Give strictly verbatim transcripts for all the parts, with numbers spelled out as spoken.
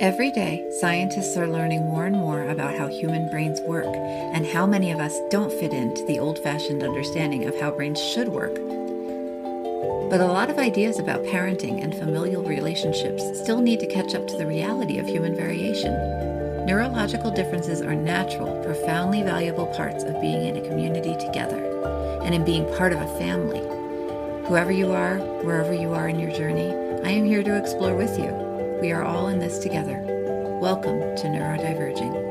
Every day, scientists are learning more and more about how human brains work and how many of us don't fit into the old-fashioned understanding of how brains should work. But a lot of ideas about parenting and familial relationships still need to catch up to the reality of human variation. Neurological differences are natural, profoundly valuable parts of being in a community together and in being part of a family. Whoever you are, wherever you are in your journey, I am here to explore with you. We are all in this together. Welcome to NeuroDiverging.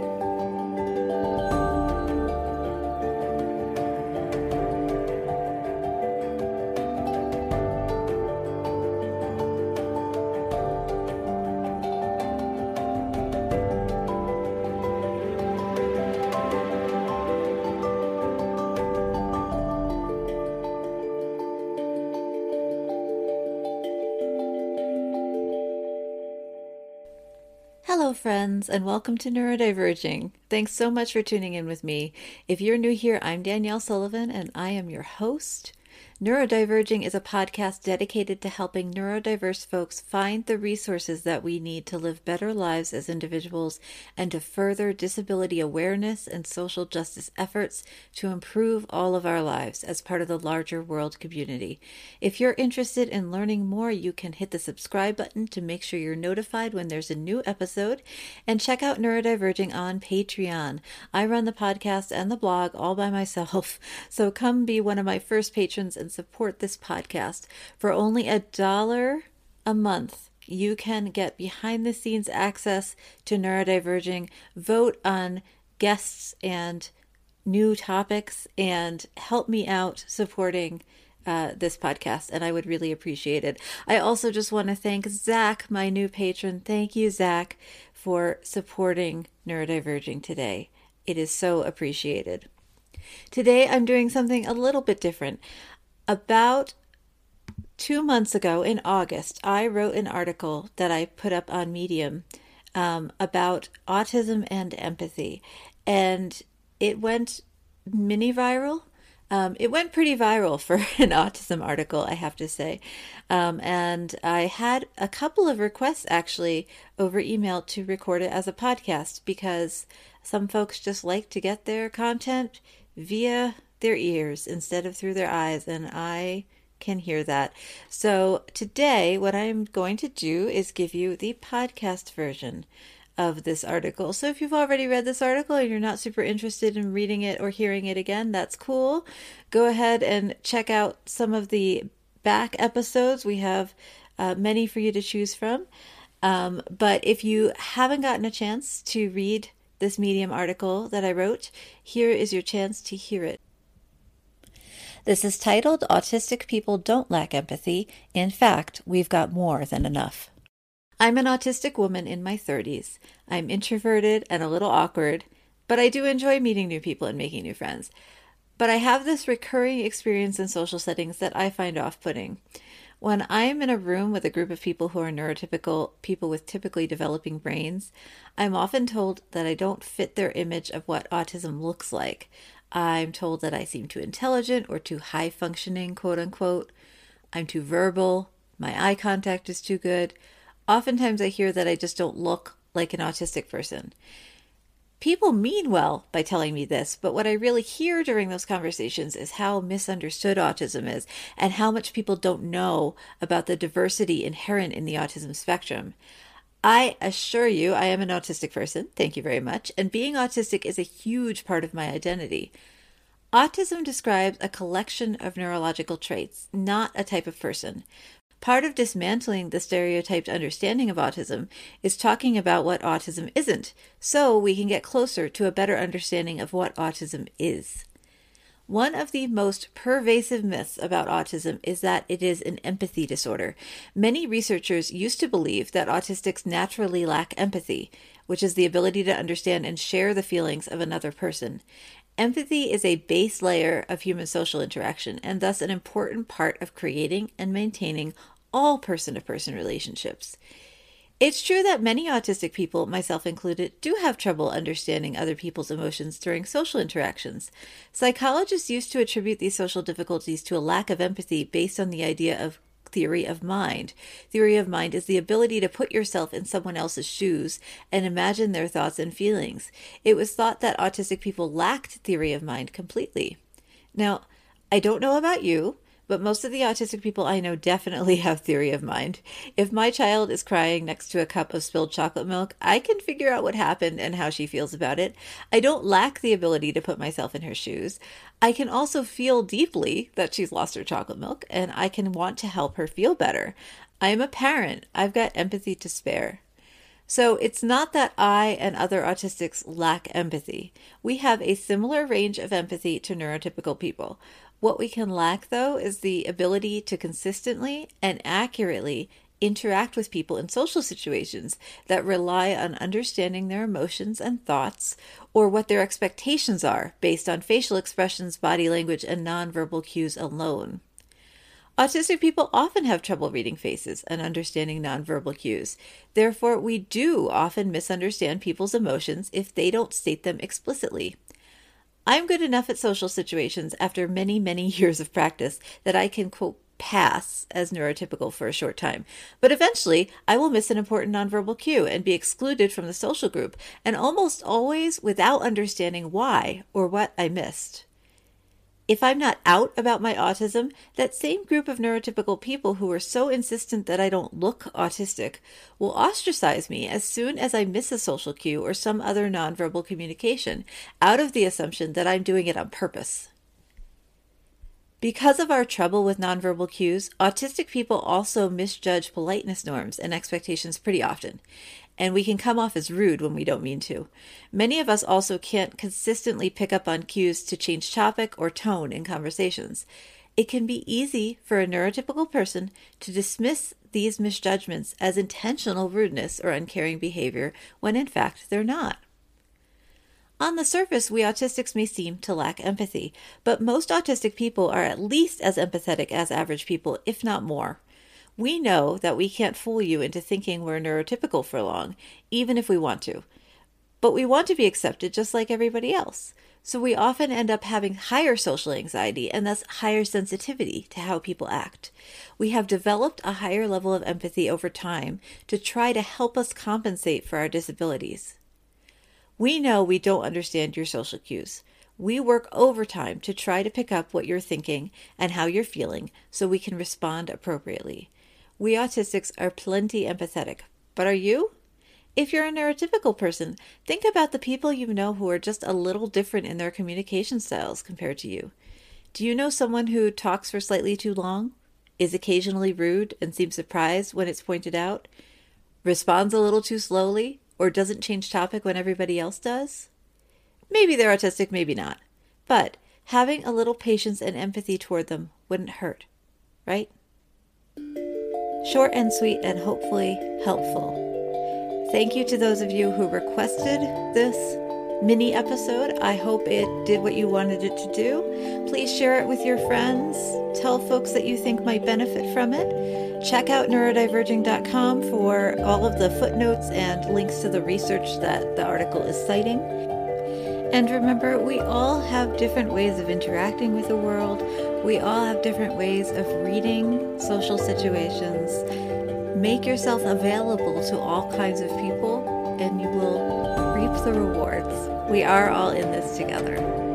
Hello friends, and welcome to NeuroDiverging. Thanks so much for tuning in with me. If you're new here, I'm Danielle Sullivan, and I am your host. NeuroDiverging is a podcast dedicated to helping neurodiverse folks find the resources that we need to live better lives as individuals and to further disability awareness and social justice efforts to improve all of our lives as part of the larger world community. If you're interested in learning more, you can hit the subscribe button to make sure you're notified when there's a new episode, and check out NeuroDiverging on Patreon. I run the podcast and the blog all by myself, so come be one of my first patrons and support this podcast. For only a dollar a month, you can get behind the scenes access to NeuroDiverging, vote on guests and new topics, and help me out supporting Uh, this podcast, and I would really appreciate it. I also just want to thank Zach, my new patron. Thank you, Zach, for supporting NeuroDiverging today. It is so appreciated. Today I'm doing something a little bit different. About two months ago in August, I wrote an article that I put up on Medium um, about autism and empathy, and it went mini viral. Um, it went pretty viral for an autism article, I have to say. Um, and I had a couple of requests actually over email to record it as a podcast, because some folks just like to get their content via their ears instead of through their eyes, and I can hear that. So today what I'm going to do is give you the podcast version of this article. So if you've already read this article and you're not super interested in reading it or hearing it again, that's cool. Go ahead and check out some of the back episodes. We have uh, many for you to choose from. Um, but if you haven't gotten a chance to read this Medium article that I wrote, here is your chance to hear it. This is titled, "Autistic People Don't Lack Empathy. In fact, we've got more than enough." I'm an autistic woman in my thirties. I'm introverted and a little awkward, but I do enjoy meeting new people and making new friends. But I have this recurring experience in social settings that I find off-putting. When I'm in a room with a group of people who are neurotypical, people with typically developing brains, I'm often told that I don't fit their image of what autism looks like. I'm told that I seem too intelligent or too high-functioning, quote-unquote. I'm too verbal. My eye contact is too good. Oftentimes I hear that I just don't look like an autistic person. People mean well by telling me this, but what I really hear during those conversations is how misunderstood autism is and how much people don't know about the diversity inherent in the autism spectrum. I assure you, I am an autistic person, thank you very much, and being autistic is a huge part of my identity. Autism describes a collection of neurological traits, not a type of person. Part of dismantling the stereotyped understanding of autism is talking about what autism isn't, so we can get closer to a better understanding of what autism is. One of the most pervasive myths about autism is that it is an empathy disorder. Many researchers used to believe that autistics naturally lack empathy, which is the ability to understand and share the feelings of another person. Empathy is a base layer of human social interaction, and thus an important part of creating and maintaining all person-to-person relationships. It's true that many autistic people, myself included, do have trouble understanding other people's emotions during social interactions. Psychologists used to attribute these social difficulties to a lack of empathy based on the idea of theory of mind. Theory of mind is the ability to put yourself in someone else's shoes and imagine their thoughts and feelings. It was thought that autistic people lacked theory of mind completely. Now, I don't know about you, but most of the autistic people I know definitely have theory of mind. If my child is crying next to a cup of spilled chocolate milk, I can figure out what happened and how she feels about it. I don't lack the ability to put myself in her shoes. I can also feel deeply that she's lost her chocolate milk, and I can want to help her feel better. I am a parent. I've got empathy to spare. So it's not that I and other autistics lack empathy. We have a similar range of empathy to neurotypical people. What we can lack, though, is the ability to consistently and accurately interact with people in social situations that rely on understanding their emotions and thoughts, or what their expectations are based on facial expressions, body language, and nonverbal cues alone. Autistic people often have trouble reading faces and understanding nonverbal cues. Therefore, we do often misunderstand people's emotions if they don't state them explicitly. I'm good enough at social situations after many, many years of practice that I can, quote, pass as neurotypical for a short time. But eventually, I will miss an important nonverbal cue and be excluded from the social group, and almost always without understanding why or what I missed. If I'm not out about my autism, that same group of neurotypical people who are so insistent that I don't look autistic will ostracize me as soon as I miss a social cue or some other nonverbal communication, out of the assumption that I'm doing it on purpose. Because of our trouble with nonverbal cues, autistic people also misjudge politeness norms and expectations pretty often, and we can come off as rude when we don't mean to. Many of us also can't consistently pick up on cues to change topic or tone in conversations. It can be easy for a neurotypical person to dismiss these misjudgments as intentional rudeness or uncaring behavior when in fact they're not. On the surface, we autistics may seem to lack empathy, but most autistic people are at least as empathetic as average people, if not more. We know that we can't fool you into thinking we're neurotypical for long, even if we want to. But we want to be accepted just like everybody else. So we often end up having higher social anxiety and thus higher sensitivity to how people act. We have developed a higher level of empathy over time to try to help us compensate for our disabilities. We know we don't understand your social cues. We work overtime to try to pick up what you're thinking and how you're feeling so we can respond appropriately. We autistics are plenty empathetic, but are you? If you're a neurotypical person, think about the people you know who are just a little different in their communication styles compared to you. Do you know someone who talks for slightly too long, is occasionally rude and seems surprised when it's pointed out, responds a little too slowly, or doesn't change topic when everybody else does? Maybe they're autistic, maybe not. But having a little patience and empathy toward them wouldn't hurt, right? Short and sweet and hopefully helpful. Thank you to those of you who requested this mini episode. I hope it did what you wanted it to do. Please share it with your friends. Tell folks that you think might benefit from it. Check out neurodiverging dot com for all of the footnotes and links to the research that the article is citing. And remember, we all have different ways of interacting with the world. We all have different ways of reading social situations. Make yourself available to all kinds of people, and you will reap the rewards. We are all in this together.